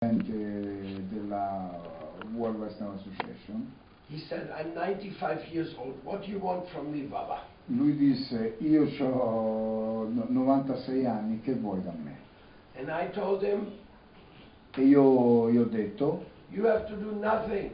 della World Vaishnava Association. He said, I'm 95 years old, what do you want from me, Baba? Lui disse, io ho 96 anni, che vuoi da me? And I told him, e io gli ho detto, you have to do nothing.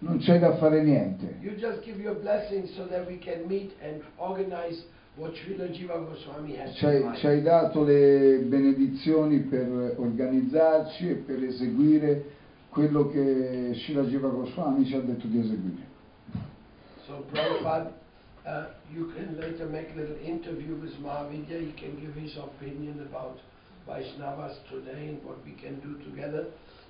Non c'è da fare niente. You just give your blessing so that we can meet and organize what Srila Jiva Goswami has done. Ci hai dato le benedizioni per organizzarci e per eseguire quello che Srila Jiva Goswami ci ha detto di eseguire. So Prabhupada, you can later make a little interview with Mahavidya, he can give his opinion about Vaishnavas today and what we can do together,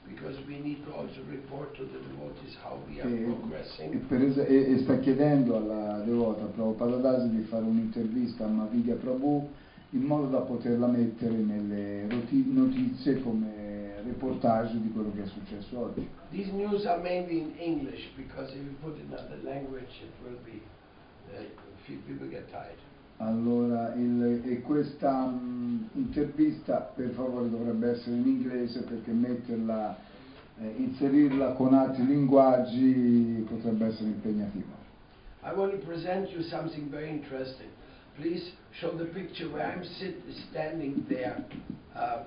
because we need to also report to the devotees how we are progressing. E sta chiedendo alla devota Prabhupada Dasi di fare un'intervista a Mahavidya Prabhu in modo da poterla mettere nelle notizie come reportage di quello che è successo oggi. These news are mainly in English because if you put it in another language it will be people get tired. Allora, questa intervista per favore dovrebbe essere in inglese perché metterla, inserirla con altri linguaggi potrebbe essere impegnativo. I want to present you something very interesting. Please show the picture where I'm standing there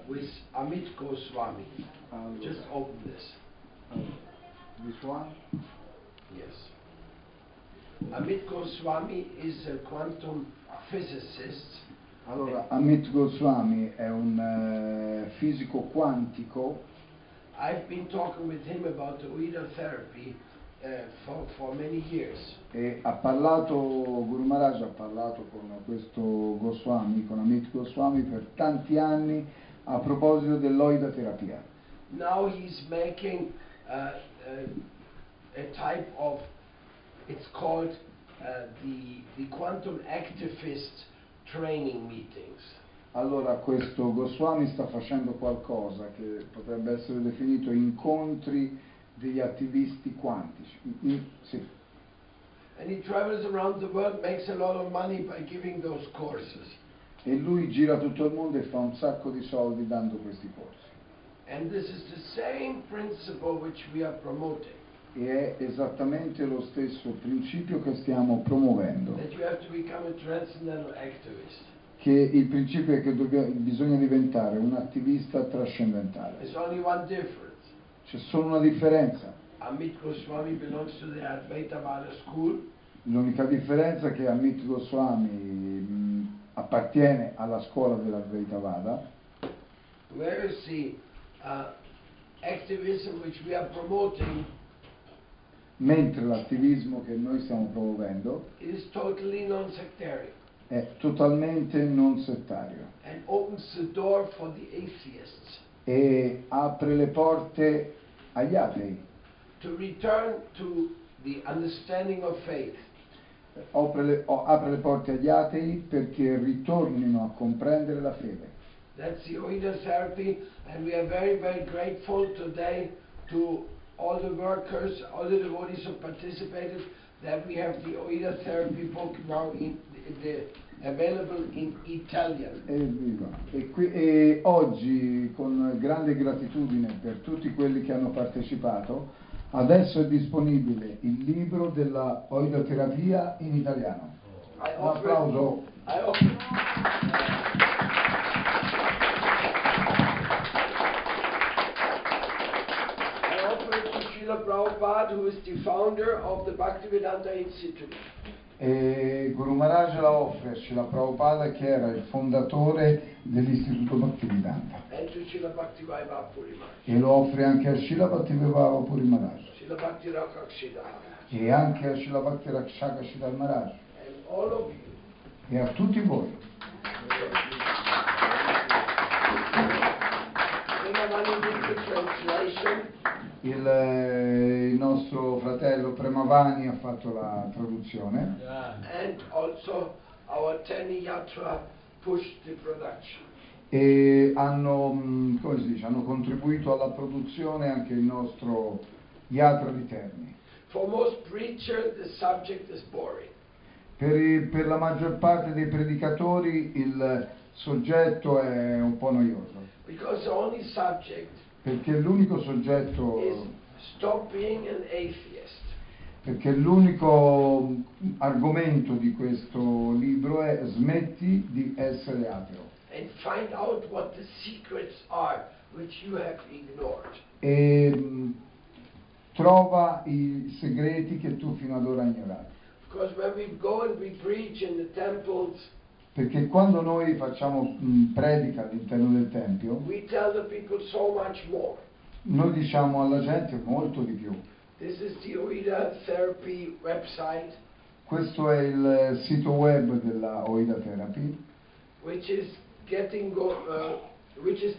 with Amit Goswami. Allora. Just open this. This one? Yes. Amit Goswami is a quantum physicist. Allora, Amit Goswami è un fisico quantico. I've been talking with him about the OIDA therapy for many years. E ha parlato, Guru Maharaj ha parlato con questo Goswami, con Amit Goswami per tanti anni a proposito dell'OIDA terapia. Now he's making a type of, it's called the quantum activist training meetings. Allora questo Goswami sta facendo qualcosa che potrebbe essere definito incontri degli attivisti quantici. Sì. And he travels around the world, makes a lot of money by giving those courses. E lui gira tutto il mondo e fa un sacco di soldi dando questi corsi. And this is the same principle which we are promoting. E è esattamente lo stesso principio che stiamo promuovendo. Che il principio è che bisogna diventare un attivista trascendentale. C'è solo una differenza. L'unica differenza è che Amit Goswami appartiene alla scuola dell'Advaita Vada. Where is the activism which we are promoting? Mentre l'attivismo che noi stiamo promuovendo è totalmente non settario e apre le porte agli atei, apre le porte agli atei perché ritornino a comprendere la fede. That's the OIDA therapy and we are very very grateful today to all the workers, all the devotees who participated, that we have the OIDA therapy book now available in Italian. E oggi, con grande gratitudine per tutti quelli che hanno partecipato, adesso è disponibile il libro della OIDA terapia in italiano. Un applauso. Srila Prabhupada, who is the founder of the Bhaktivedanta Institute. E Guru Maharaj la offre a Srila Prabhupada che era il fondatore dell'Istituto Bhaktivedanta. And to Sila Bhaktivedanta Puri Maraj. E lo offre anche a Sila Bhaktivedanta Puri Maraj. Sila Bhakti Rakshaka Shidaj. E anche a Sila Bhakti Rakshaka Shidaj Maharaj. And all of you. E a tutti voi. Il nostro fratello Premavani ha fatto la traduzione. And also our Tani Yatra pushed the production. E hanno, come si dice, hanno contribuito alla produzione anche il nostro Yatra di Terni. For most preachers the subject is boring. Per la maggior parte dei predicatori il soggetto è un po' noioso. Because the only subject Perché l'unico soggetto is stop being an atheist. Perché l'unico argomento di questo libro è smetti di essere ateo. And find out what the secrets are which you have ignored. E trova i segreti che tu fino ad ora hai ignorato. Because when we go and we preach in the temples, perché quando noi facciamo predica all'interno del tempio, we tell the people so much more. Noi diciamo alla gente molto di più. This is the OIDA therapy website. Questo è il sito web della OIDA therapy, which is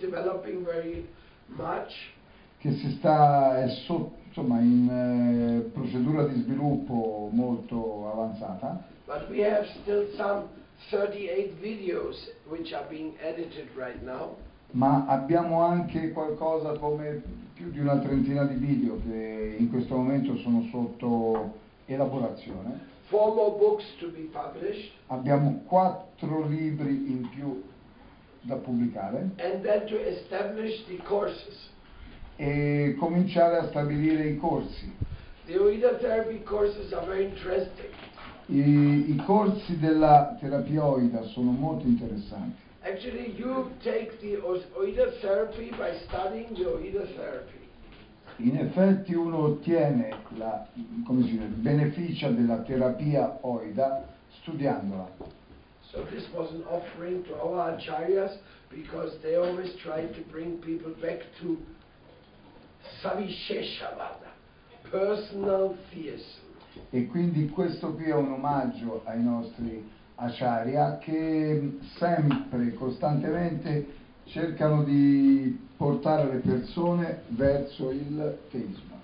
developing very much. Che si sta in procedura di sviluppo molto avanzata. But we have still some 38 videos which are being edited right now. Ma abbiamo anche qualcosa come più di una trentina di video che in questo momento sono sotto elaborazione. 4 more books to be published. Abbiamo 4 libri in più da pubblicare. And then to establish the courses. E cominciare a stabilire i corsi. The OIDA therapy courses are very interesting. I corsi della terapia OIDA sono molto interessanti. Actually, you take the OIDA therapy by studying the OIDA therapy. In effetti uno ottiene il beneficio della terapia OIDA studiandola. So this was an offering to our acharyas because they always try to bring people back to Savisheshavada, personal theism. E quindi questo qui è un omaggio ai nostri acharya che sempre, costantemente cercano di portare le persone verso il teismo.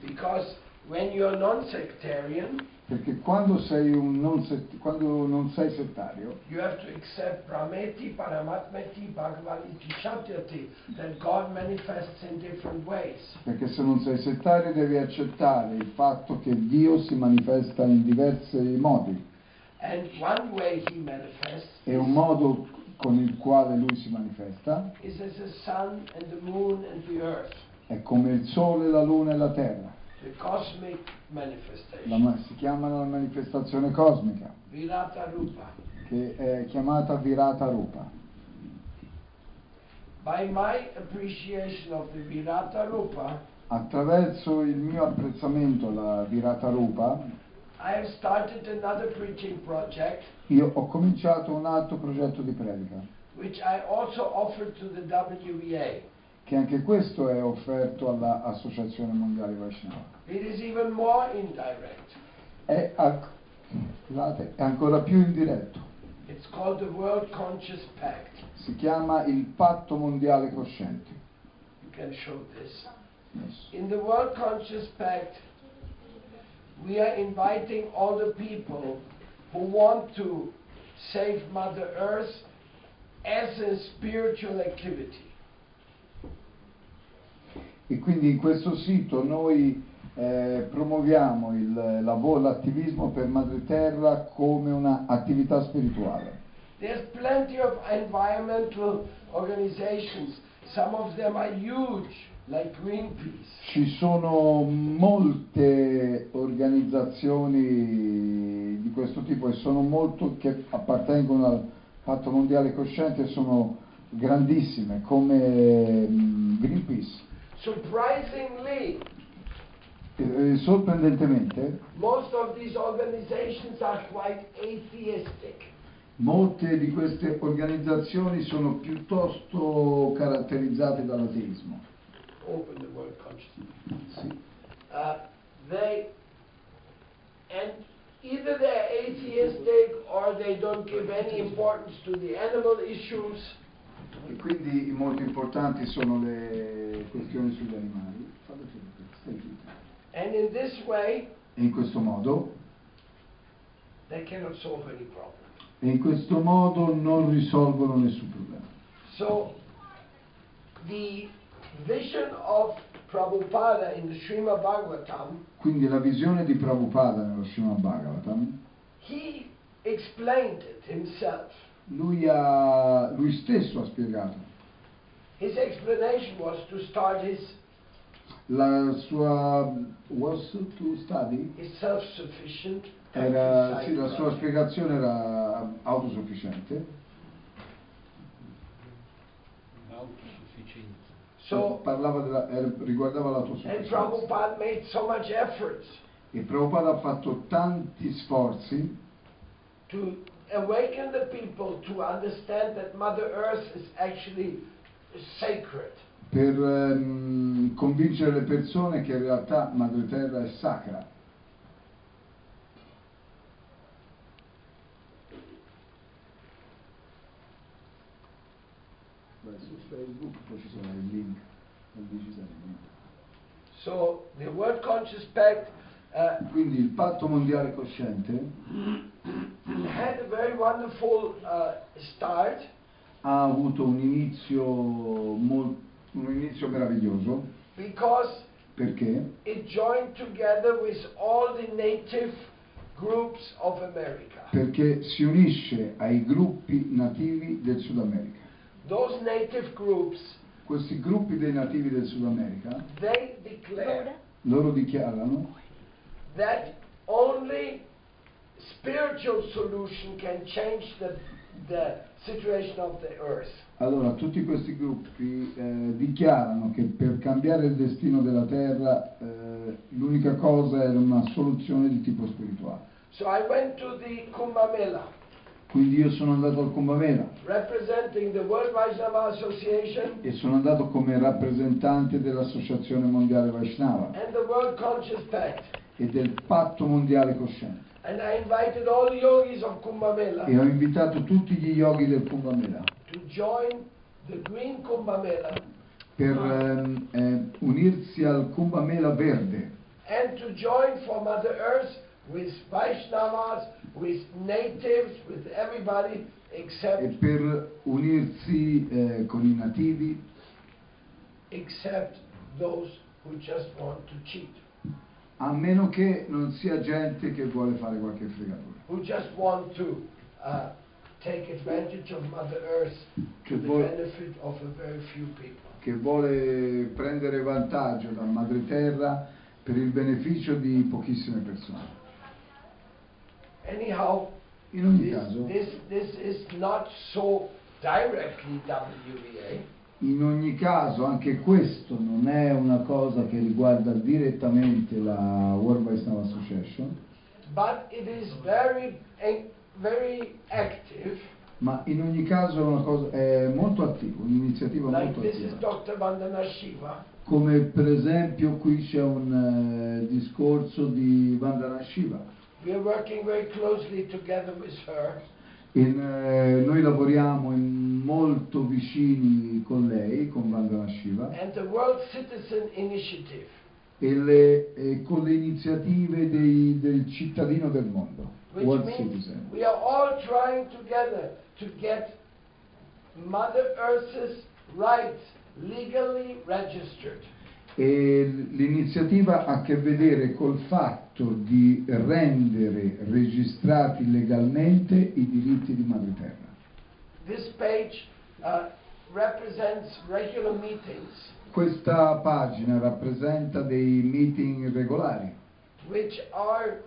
Because when you're non-sectarian, perché quando non sei settario, you have to accept Brahmeti, Paramatmeti, Bhagavaniti, Shatyati, that God manifests in different ways. Perché se non sei settario devi accettare il fatto che Dio si manifesta in diversi modi. And one way he manifests, e un modo con il quale lui si manifesta, is as the sun and the moon and the earth. È come il sole, la luna e la terra. The cosmic manifestation. Si chiama la manifestazione cosmica. Virata Rupa. Che è chiamata Virata Rupa. By my appreciation of the Virata Rupa, attraverso il mio apprezzamento alla Virata Rupa, I have started another preaching project. Io ho cominciato un altro progetto di predica. Which I also offered to the WVA. Che anche questo è offerto all'Associazione Mondiale Vaishnava. It is even more indirect. È ancora più indiretto. It's called the World Conscious Pact. Si chiama il Patto Mondiale Cosciente. You can show this. Yes. In the World Conscious Pact, we are inviting all the people who want to save Mother Earth as a spiritual activity. E quindi in questo sito noi promuoviamo l'attivismo per Madre Terra come un'attività spirituale. There's plenty of environmental organizations. Some of them are huge. Like Greenpeace. Ci sono molte organizzazioni di questo tipo e sono molto che appartengono al Patto Mondiale Cosciente e sono grandissime come Greenpeace. Surprisingly, sorprendentemente, most of these organizations are quite atheistic. Molte di queste organizzazioni sono piuttosto caratterizzate dall'ateismo. Open the world consciousness. Either they're atheistic or they don't give any importance to the animal issues. E quindi molto importanti sono le questioni sugli animali. And in this way, in questo modo, they cannot solve any problem. E in questo modo non risolvono nessun problema. So the vision of Prabhupada in the Srimad Bhagavatam. Quindi la visione di Prabhupada nello Srimad Bhagavatam. He explained it himself. Lui stesso ha spiegato. His explanation was to start his his self-sufficient. Sì, la sua spiegazione era autosufficiente. Autosufficienza. So, parlava della, riguardava l'autosufficienza. And Prabhupada made so much efforts. E Prabhupada ha fatto tanti sforzi. To awaken the people to understand that Mother Earth is actually sacred. Per convincere le persone che in realtà Madre Terra è sacra. Beh, su Facebook poi ci sono i link, non dici sempre niente. So, the World Conscious Pact, quindi il Patto Mondiale Cosciente had a very wonderful start. Ha avuto un inizio molto meraviglioso, perché it joined together with all the native groups of America. Perché si unisce ai gruppi nativi del Sud America. Those native groups, questi gruppi dei nativi del Sud America, they declare, loro dichiarano, that only spiritual solution can change the situation of the earth. Allora, tutti questi gruppi dichiarano che per cambiare il destino della Terra l'unica cosa era una soluzione di tipo spirituale. So I went to the Kumbh Mela. Quindi io sono andato al Kumbh Mela. Representing the World Vaishnava Association. E sono andato come rappresentante dell'Associazione Mondiale Vaishnava. And the World Conscious Pact. E del Patto Mondiale Cosciente. And I invited all the yogis of Kumbh Mela. E ho invitato tutti gli yogi del Kumbh Mela. To join the green Kumbh Mela, per unirsi al Kumbh Mela verde, and to join for Mother Earth with Vaishnavas, with natives, with everybody except, e per unirsi con i nativi, except those who just want to cheat, a meno che non sia gente che vuole fare qualche fregatura, who just want to take advantage of Mother Earth to the benefit of a very few people. Che vuole prendere vantaggio da Madre Terra per il beneficio di pochissime persone. Anyhow, in ogni caso, this is not so directly WVA. In ogni caso, anche questo non è una cosa che riguarda direttamente la World Vaishnava Association. But it is very active, ma in ogni caso una cosa, è molto attivo, un'iniziativa molto attiva, come per esempio qui c'è un discorso di Vandana Shiva. We are working very closely together with her. Noi lavoriamo molto vicini con lei, con Vandana Shiva, and the World Citizen Initiative, e con le iniziative del cittadino del mondo. Which means we are all trying together to get Mother Earth's rights legally registered. E l'iniziativa ha a che vedere col fatto di rendere registrati legalmente i diritti di Madre Terra. This page represents regular meetings. Questa pagina rappresenta dei meeting regolari. Which are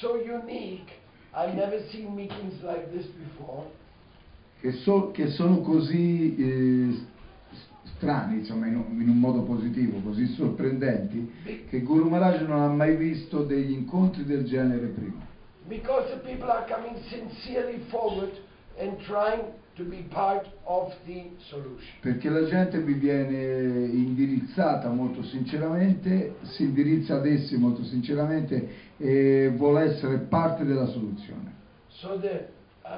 so unique, I've never seen meetings like this before. Che sono così strani, insomma, in un modo positivo, così sorprendenti, che Guru Maharaj non ha mai visto degli incontri del genere prima. Because the people are coming sincerely forward and trying to be part of the solution. Perché la gente vi viene indirizzata molto sinceramente, si indirizza ad essi molto sinceramente e vuole essere parte della soluzione. So the,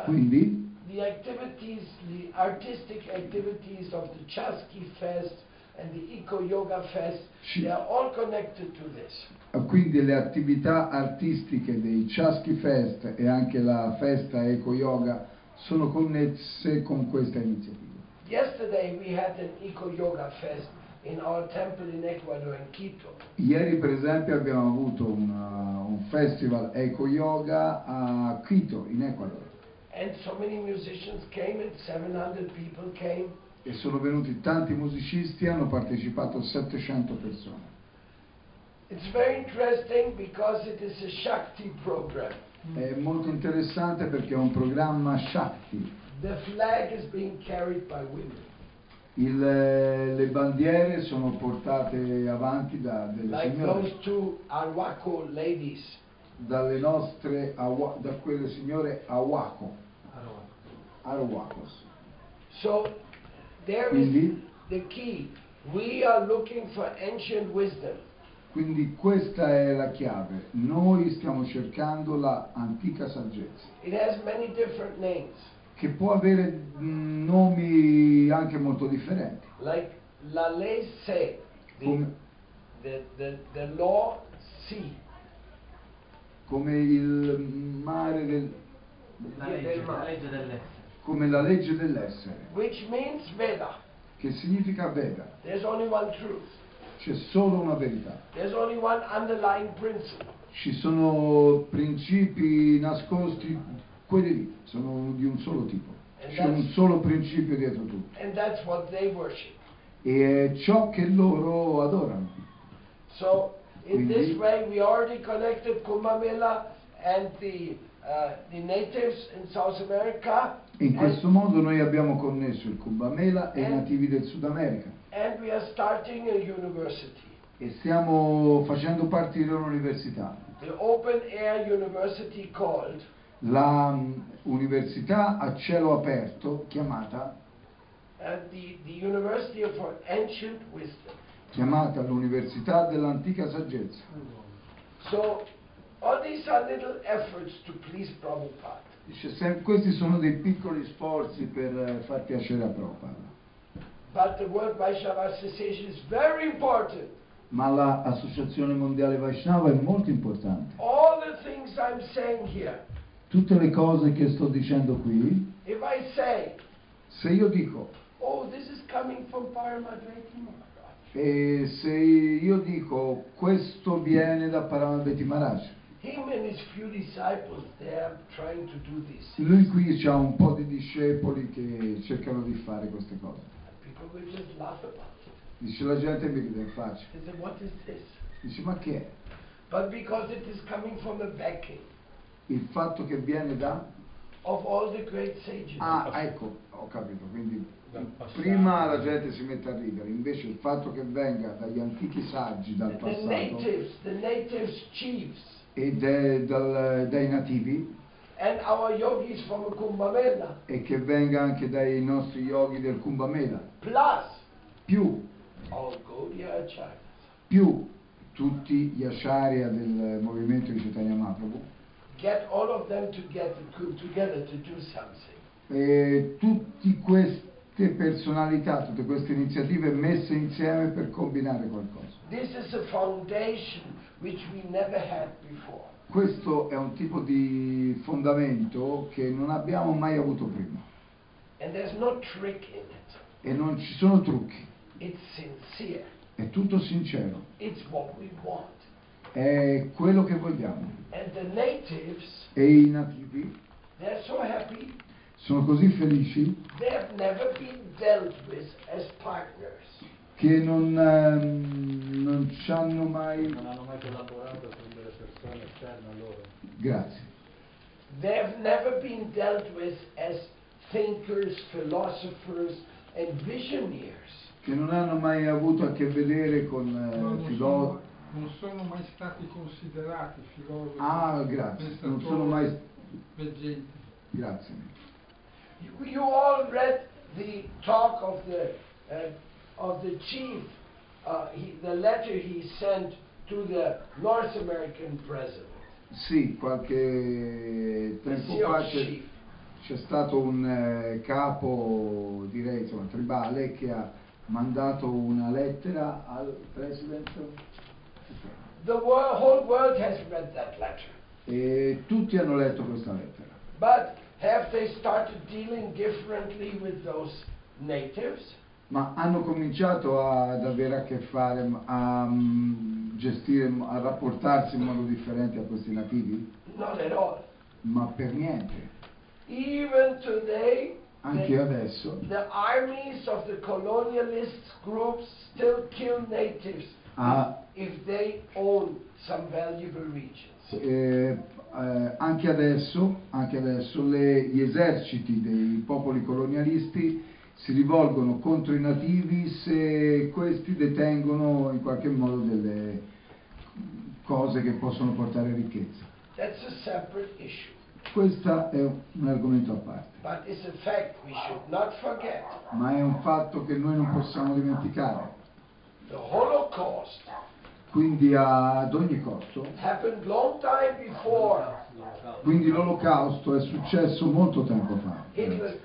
quindi the activities, the artistic activities of the Chaski Fest and the Eco Yoga Fest, they are all connected to this. Quindi le attività artistiche dei Chaski Fest e anche la festa Eco Yoga sono connesse con questa iniziativa. Yesterday we had an Eco Yoga Fest in our temple in Ecuador in Quito. Ieri per esempio abbiamo avuto un festival Eco Yoga a Quito in Ecuador. And so many musicians came and 700 people came. e sono venuti tanti musicisti, hanno partecipato 700 persone. It's very interesting because it is a Shakti program. È molto interessante perché è un programma Shakti. The flag is being carried by women. Le bandiere sono portate avanti da delle signore. Those two Arhuaco ladies. Dalle nostre, da quelle signore Arhuaco. Arhuaco. So there is the key. We are looking for ancient wisdom. Quindi questa è la chiave. Noi stiamo cercando la antica saggezza. It has many different names. Che può avere nomi anche molto differenti. Like la lei se, the law sea. Come il mare del la legge dell'essere. Come la legge dell'essere. Which means Veda. Che significa Veda. There's only one truth. C'è solo una verità. There's only one underlying principle. Ci sono principi nascosti, quelli lì, sono di un solo tipo. C'è un solo principio dietro tutto. And that's what they worship. E è ciò che loro adorano. So in this way we already connected Kumbh Mela and the natives in South America. In questo modo noi abbiamo connesso il Kumbh Mela e i nativi del Sud America. And we are starting a university. E stiamo facendo partire un'università. The Open Air University called. La università a cielo aperto chiamata. The University of Ancient Wisdom. Chiamata l'università dell'antica saggezza. So all these are little efforts to please Prabhupada. Questi sono dei piccoli sforzi per far piacere a Prabhupada. But the World Vaishnava Association is very important. Ma l'associazione mondiale Vaishnava è molto importante. All the things I'm saying here. Tutte le cose che sto dicendo qui. If I say, se io dico, oh, this is coming from Paramadvaiti Maharaj. E se io dico, questo viene da Paramadvaiti Maharaj. Him and his few disciples, they are trying to do this. Lui qui c'ha un po' di discepoli che cercano di fare queste cose. Dice, la gente mi ride in faccia. Dice, ma che è? But because it is coming from the backing. Il fatto che viene da? Of all the great sages. Ah, ecco, ho capito. Quindi prima la gente si mette a ridere, invece il fatto che venga dagli antichi saggi, dal passato. The natives chiefs. E dai nativi. And our yogis from Kumbh Mela. E che venga anche dai nostri yogi del Kumbh Mela. Plus. Più. All Gaudiya Acharyas. Più tutti gli acharya del movimento di Chaitanya Mahaprabhu. Get all of them together to do something. E tutte queste personalità, tutte queste iniziative messe insieme per combinare qualcosa. This is a foundation which we never had before. Questo è un tipo di fondamento che non abbiamo mai avuto prima. And there's no trick in it. E non ci sono trucchi. It's sincere. È tutto sincero. It's what we want. È quello che vogliamo. And the natives, e i nativi, they're so happy, sono così felici, they have never been dealt with as partners, che non ci hanno mai, non hanno mai collaborato con delle persone esterne a loro. Grazie. They have never been dealt with as thinkers, philosophers and visionaries. Che non hanno mai avuto a che vedere con filosofi. Non sono mai stati considerati filosofi. Ah, grazie. Non sono mai veggenti. Grazie. You all read the talk of the chief, the letter he sent to the North American president. Sì, qualche tempo fa c'è stato un capo, direi insomma, tribale, che ha mandato una lettera al presidente. The whole world has read that letter. E tutti hanno letto questa lettera. But have they started dealing differently with those natives? Ma hanno cominciato ad avere a che fare, a gestire, a rapportarsi in modo differente a questi nativi? Not at all. Ma per niente. Even today, anche adesso. The armies of the colonialist groups still kill natives if they own some valuable regions. Anche adesso gli eserciti dei popoli colonialisti si rivolgono contro i nativi se questi detengono in qualche modo delle cose che possono portare ricchezza. That's a separate issue. Questo è un argomento a parte. But it's a fact we should not forget. Ma è un fatto che noi non possiamo dimenticare. The Holocaust, quindi ad ogni costo, happened long time before. Quindi l'Olocausto è successo molto tempo fa. Hitler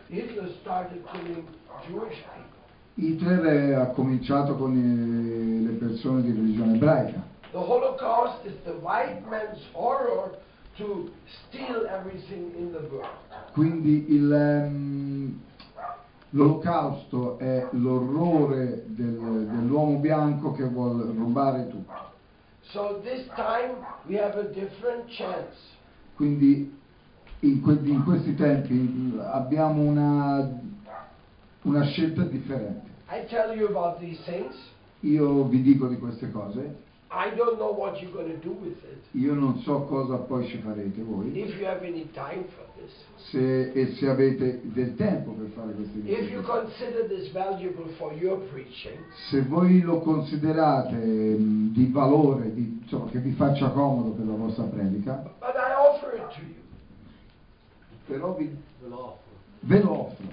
started killing Jewish people. Hitler ha cominciato con le persone di religione ebraica. The Holocaust is the white man's horror to steal everything in the world. Quindi l'Olocausto è l'orrore dell'uomo bianco che vuole rubare tutto. So this time we have a different chance. Quindi in questi tempi abbiamo una scelta differente. I tell you about these things. Io vi dico di queste cose. I don't know what you're going to do with it. Io non so cosa poi ci farete voi. If you have any time for this. Se avete del tempo per fare queste cose. If you consider this valuable for your preaching. Se voi lo considerate di valore, insomma, che vi faccia comodo per la vostra predica. But I offer it to you. Però ve lo offro.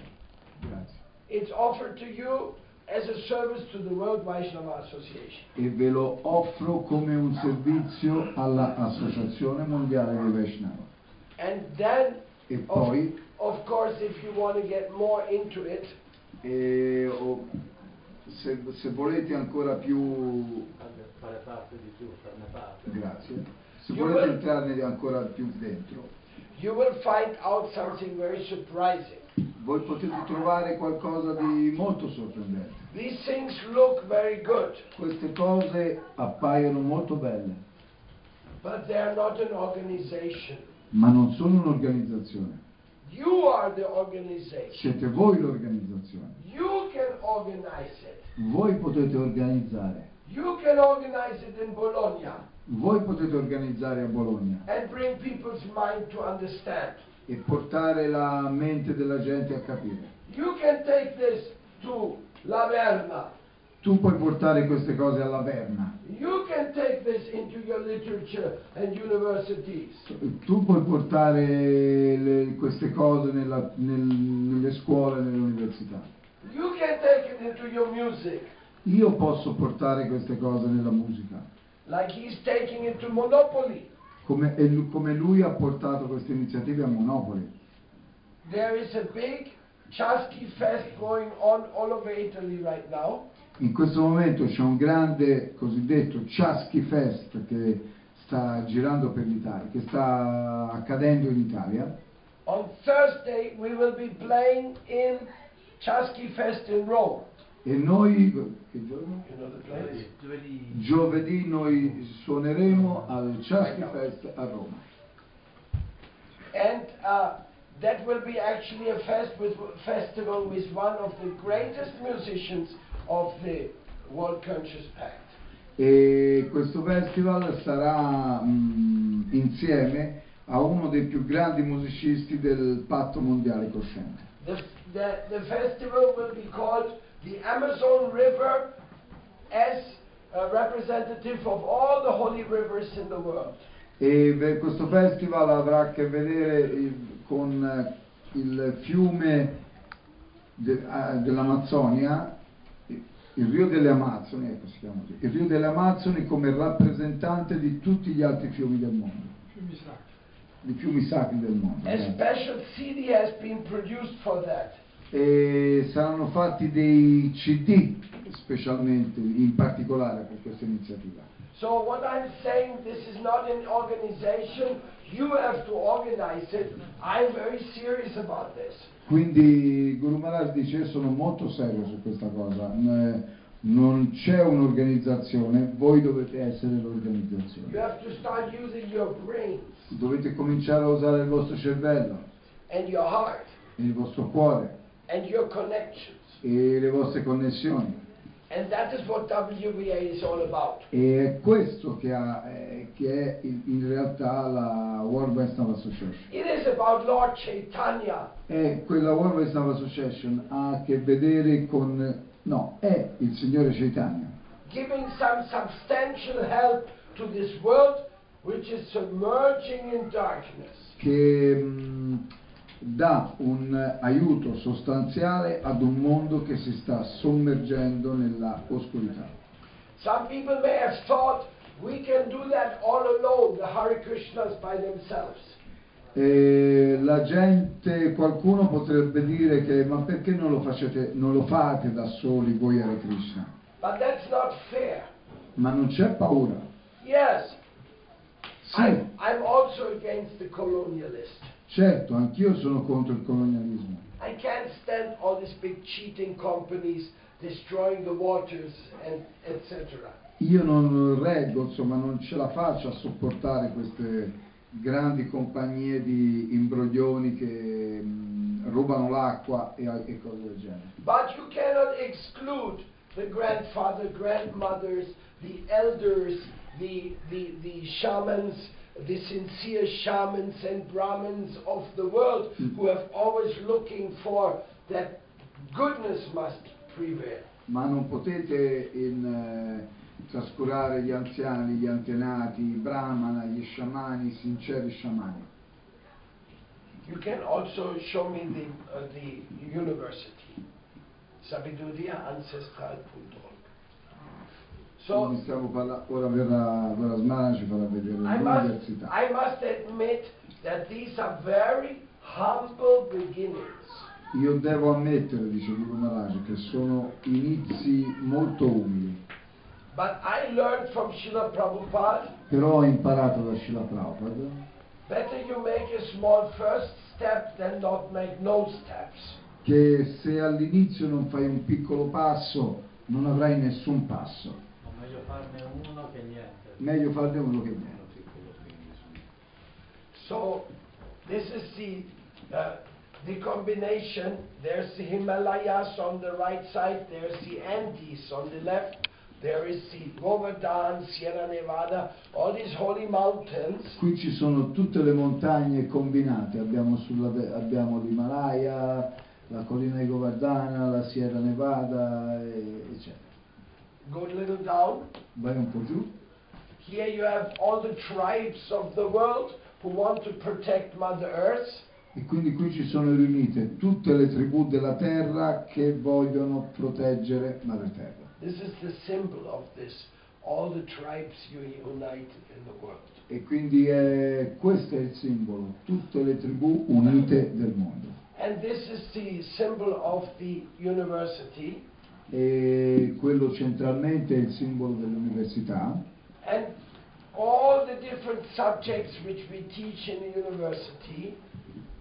Grazie. It's offered to you as a service to the World Vaishnava Association. E ve lo offro come un servizio alla Associazione Mondiale dei Vaishnava. And then, e poi, of course, if you want to get more into it, se volete ancora più farne parte. Grazie. Se volete entrarne ancora più dentro, you will find out something very surprising. Voi potete trovare qualcosa di molto sorprendente. These things look very good. Queste cose appaiono molto belle. But they are not an organization. Ma non sono un'organizzazione. You are the organization. Siete voi l'organizzazione. You can organize it. Voi potete organizzare. You can organize it in Bologna. Voi potete organizzare a Bologna. And bring people's mind to understand. E portare la mente della gente a capire. You can take this to La Verna. Tu puoi portare queste cose alla Verna. You can take this into your literature and universities. Tu puoi portare queste cose nelle scuole e nelle università. You can take it into your music. Io posso portare queste cose nella musica. Like he's taking it to Monopoly. Come lui ha portato queste iniziative a Monopoli. There is a big Chaski Fest going on all over Italy right now. In questo momento c'è un grande cosiddetto Chaski Fest che sta girando per l'Italia, che sta accadendo in Italia. On Thursday we will be playing in Chaski Fest in Rome. E noi, che giorno? Giovedì noi suoneremo al Chaski Fest a Roma. And that will be actually a festival with one of the greatest musicians of the World Conscious Pact. E questo festival sarà insieme a uno dei più grandi musicisti del Patto Mondiale Cosciente. The festival will be called The Amazon River as a representative of all the holy rivers in the world. E questo festival avrà a che vedere con il fiume dell'Amazzonia, il Rio delle Amazzoni, ecco si chiama così, il Rio delle Amazzoni come rappresentante di tutti gli altri fiumi del mondo. I fiumi sacri del mondo. A special CD has been produced for that. E saranno fatti dei CD specialmente in particolare per questa iniziativa. So what I'm saying, this is not an organization, you have to organize it. I'm very serious about this. Quindi Guru Maharaj dice: sono molto serio su questa cosa. Non c'è un'organizzazione, voi dovete essere l'organizzazione. You have to start using your brains. Dovete cominciare a usare il vostro cervello. And your heart. E il vostro cuore. and your connections. E le vostre connessioni. And that is what WVA is all about. E è questo che è in realtà la World Vaishnava Association. It is about Lord Chaitanya. E quella World Vaishnava Association ha a che vedere con, no, è il Signore Chaitanya. Giving some substantial help to this world which is submerging in darkness. Che dà un aiuto sostanziale ad un mondo che si sta sommergendo nella oscurità. Some people may have thought we can do that all alone, the Hare Krishnas by themselves. La gente, qualcuno potrebbe dire che ma perché non lo fate da soli voi Hare Krishna? But that's not fair. Ma non c'è paura. Yes. Sì. I'm also against the colonialist. Certo, anch'io sono contro il colonialismo. I can't stand all these big cheating companies destroying the waters and etc. Io non reggo, insomma, non ce la faccio a sopportare queste grandi compagnie di imbroglioni che rubano l'acqua e cose del genere. But you cannot exclude the grandfather, grandmothers, the elders, the shamans, the sincere shamans and brahmins of the world who have always looking for that goodness must prevail. Ma non potete trascurare gli anziani, gli antenati, i brahmana, gli sciamani, i sinceri sciamani. You can also show me the university, sabiduria ancestral.org. So, ora verrà Smana, ci farà vedere l'università. I must admit that these are very humble beginnings. Io devo ammettere, dice Guru Maharaj, che sono inizi molto umili. But I learned from Srila Prabhupada. Però ho imparato da Srila Prabhupada. Better you make a small first step than not make no steps. Che se all'inizio non fai un piccolo passo, non avrai nessun passo. Meglio farne uno che niente. So, this is the combination. There's the Himalayas on the right side, there's the Andes on the left, there is the Govardhan, Sierra Nevada, all these holy mountains. Qui ci sono tutte le montagne combinate. Abbiamo l'Himalaya, la collina di Govardhana, la Sierra Nevada, eccetera. Go a little down. Vai un po' giù. Here you have all the tribes of the world who want to protect Mother Earth. E quindi qui ci sono riunite tutte le tribù della terra che vogliono proteggere Madre Terra. This is the symbol of this. All the tribes you unite in the world. E quindi questo è il simbolo, tutte le tribù unite del mondo. And this is the symbol of the university. E quello centralmente è il simbolo dell'università. And all the different subjects which we teach in the university.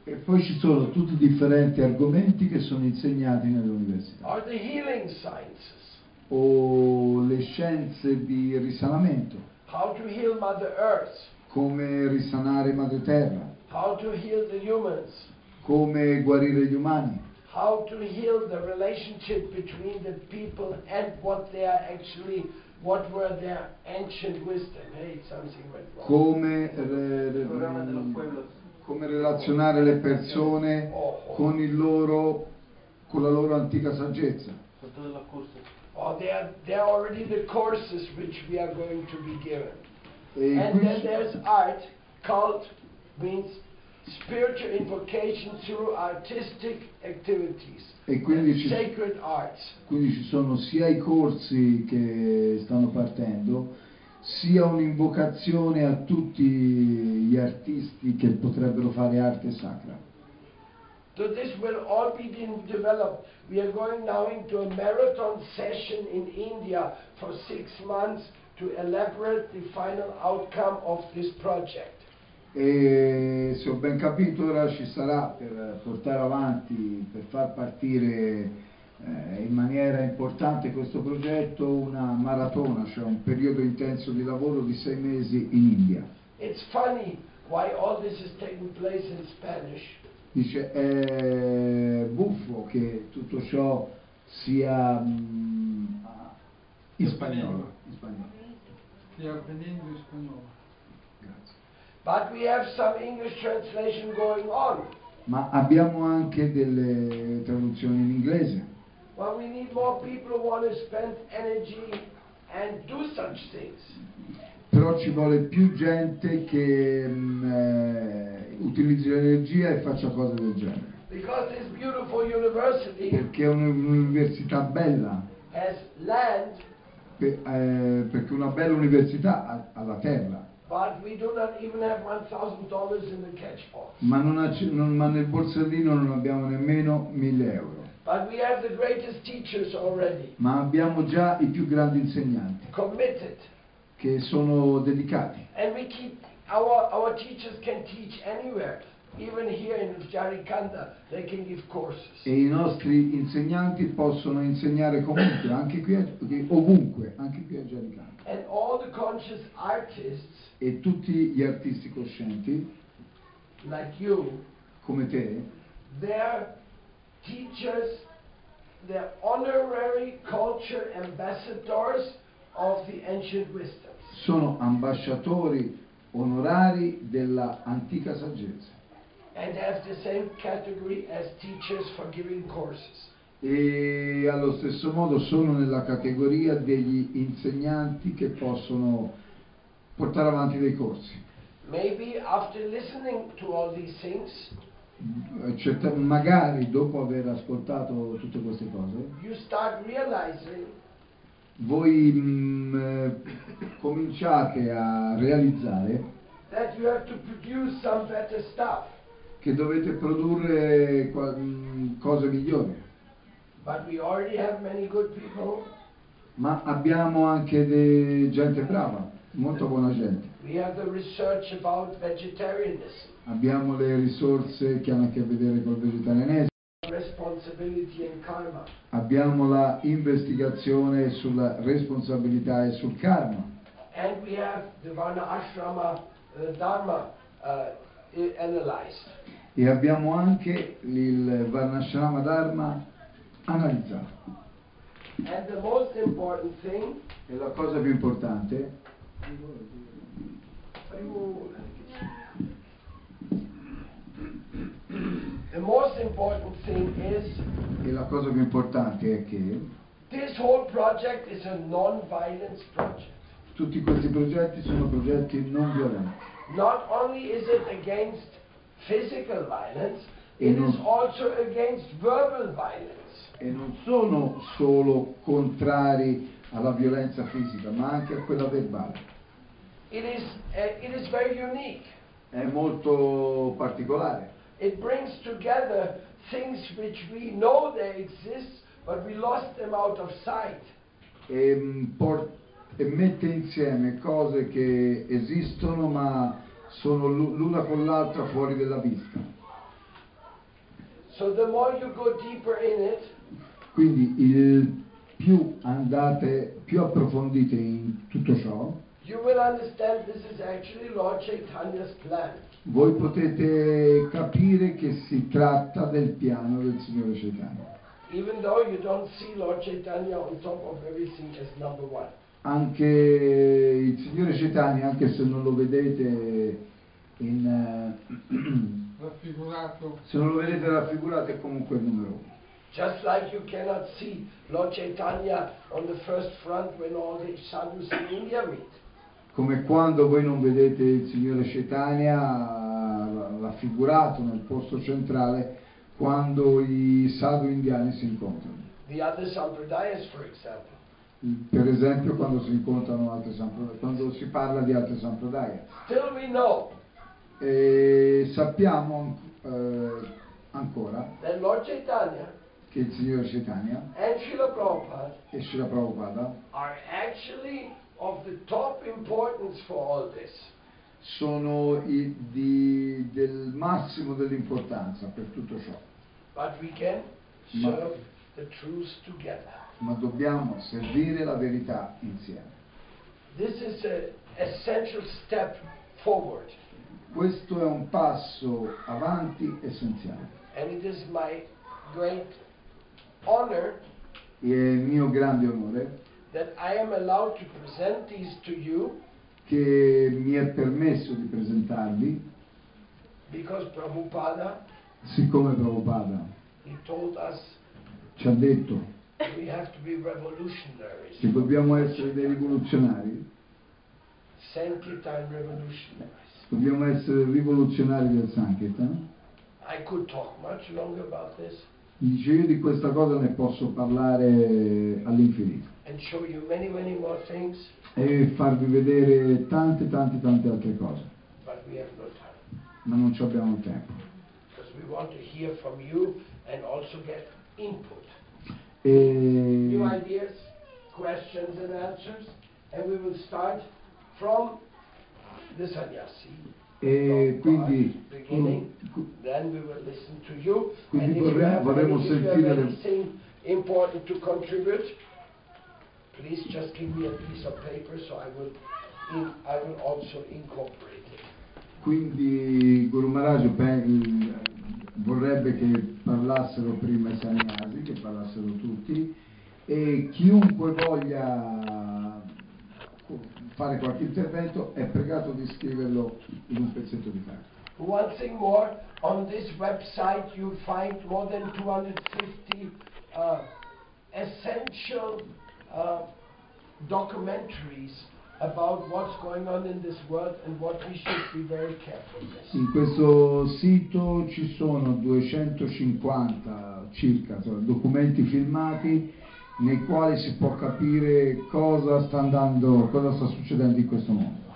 E poi ci sono tutti i differenti argomenti che sono insegnati nell'università. Or the healing sciences. O le scienze di risanamento. How to heal Mother Earth. Come risanare Madre Terra. How to heal the humans. Come guarire gli umani. How to heal the relationship between the people and what they are actually, what were their ancient wisdom. Hey, something went wrong. Come relazionare le persone con la loro antica saggezza. There are already the courses which we are going to be given. And then there's art. Cult means spiritual invocation through artistic activities, sacred arts. Quindi ci sono sia i corsi che stanno partendo, sia un'invocazione a tutti gli artisti che potrebbero fare arte sacra. So this will all be developed. We are going now into a marathon session in India for 6 months to elaborate the final outcome of this project. E se ho ben capito ora ci sarà, per portare avanti, per far partire in maniera importante questo progetto, una maratona, cioè un periodo intenso di lavoro di 6 mesi in India. It's funny why all this is taking place in Spanish. dice è buffo che tutto ciò sia in spagnolo. Grazie. But we have some English translation going on. Ma abbiamo anche delle traduzioni in inglese. Well, we need more people who want to spend energy and do such things. Però ci vuole più gente che utilizzi l'energia e faccia cose del genere. Because this beautiful university, perché è un'università bella, has land, perché una bella università ha la terra. But we do not even have $1,000 in the cash box. Ma nel borsellino non abbiamo nemmeno €1.000. But we have the greatest teachers already. Ma abbiamo già i più grandi insegnanti. Committed. Che sono dedicati. And we keep our teachers can teach anywhere, even here in Jharkhand they can give courses. E i nostri insegnanti possono insegnare comunque anche qui ovunque, anche qui a Jharkhand. And all the conscious artists, e tutti gli artisti coscienti, like you, come te, their teachers, their honorary culture ambassadors of the ancient wisdom. Sono ambasciatori onorari della antica saggezza. And have the same category as teachers for giving courses. E allo stesso modo sono nella categoria degli insegnanti che possono portare avanti dei corsi. Maybe after listening to all these things, magari dopo aver ascoltato tutte queste cose, you start realizing, voi cominciate a realizzare, that you have to produce some better stuff, che dovete produrre cose migliori. But we already have many good people. Ma abbiamo anche gente brava, molto buona gente. We have the research about vegetarianism. Abbiamo le risorse che hanno a che vedere col vegetarianesimo. Responsibility and karma. Abbiamo la investigazione sulla responsabilità e sul karma. And we have the Varnashrama Dharma analyzed. E abbiamo anche il Varnashrama Dharma analizzato. And the most important thing, e la cosa più importante, the most important thing is, e la cosa più importante è che this whole project is a non-violence project. Tutti questi progetti sono progetti non violenti. Not only is it against physical violence, it is also against verbal violence. E non sono solo contrari alla violenza fisica, ma anche a quella verbale. It is very unique. È molto particolare. It brings together things which we know they exist, but we lost them out of sight. E mette insieme cose che esistono, ma sono l'una con l'altra fuori della vista. So the more you go deeper in it, quindi più approfondite in tutto ciò, you will understand this is actually Lord Chaitanya's plan. Voi potete capire che si tratta del piano del Signore Chaitanya. Even though you don't see Lord Chaitanya on top of everything as number one. Anche il Signore Chaitanya, anche se non lo vedete raffigurato, se non lo vedete raffigurato, è comunque il numero uno. Just like you cannot see Lord Chaitanya on the first front when all the sadhus in India meet. Come quando voi non vedete il Signore Chaitanya raffigurato nel posto centrale quando i sadhu indiani si incontrano. The other Sampradayas, for example. Per esempio quando si incontrano altri Sampradayas, quando si parla di altri Sampradayas. Still we know. E sappiamo ancora that Lord Chaitanya, che il Signore Chaitanya and Srila Prabhupada, e Srila Prabhupada are actually of the top importance for all this. Sono del massimo dell'importanza per tutto ciò. But we can serve the truth together. Ma dobbiamo servire la verità insieme. This is an essential step forward. Questo è un passo avanti essenziale. And it is my great honor e è il mio grande onore that I am allowed to present these to you, che mi è permesso di presentarvi, because Prabhupada, siccome Prabhupada he told us, ci ha detto we have to be revolutionaries, che dobbiamo essere dei rivoluzionari, Sankirtan revolutionaries. Dobbiamo essere rivoluzionari del Sankirtan. I could talk much longer about this. Dice, io di questa cosa ne posso parlare all'infinito. And show you many, many more things. E farvi vedere tante altre cose. But we have no time. Ma non ci abbiamo tempo. Because we want to hear from you and also get input. New ideas, questions and answers, and we will start from the sannyasi. E quindi vorremmo sentire important to contribute, please just give me a piece of paper so I will also incorporate it. Quindi Guru Maharaj vorrebbe che parlassero prima i sannyasi, che parlassero tutti, e chiunque voglia fare qualche intervento è pregato di scriverlo in un pezzetto di carta. One thing more, on this website you find more than 250 essential documentaries about what's going on in this world and what we should be very careful with. In questo sito ci sono 250 circa documenti filmati nei quali si può capire cosa sta succedendo in questo mondo.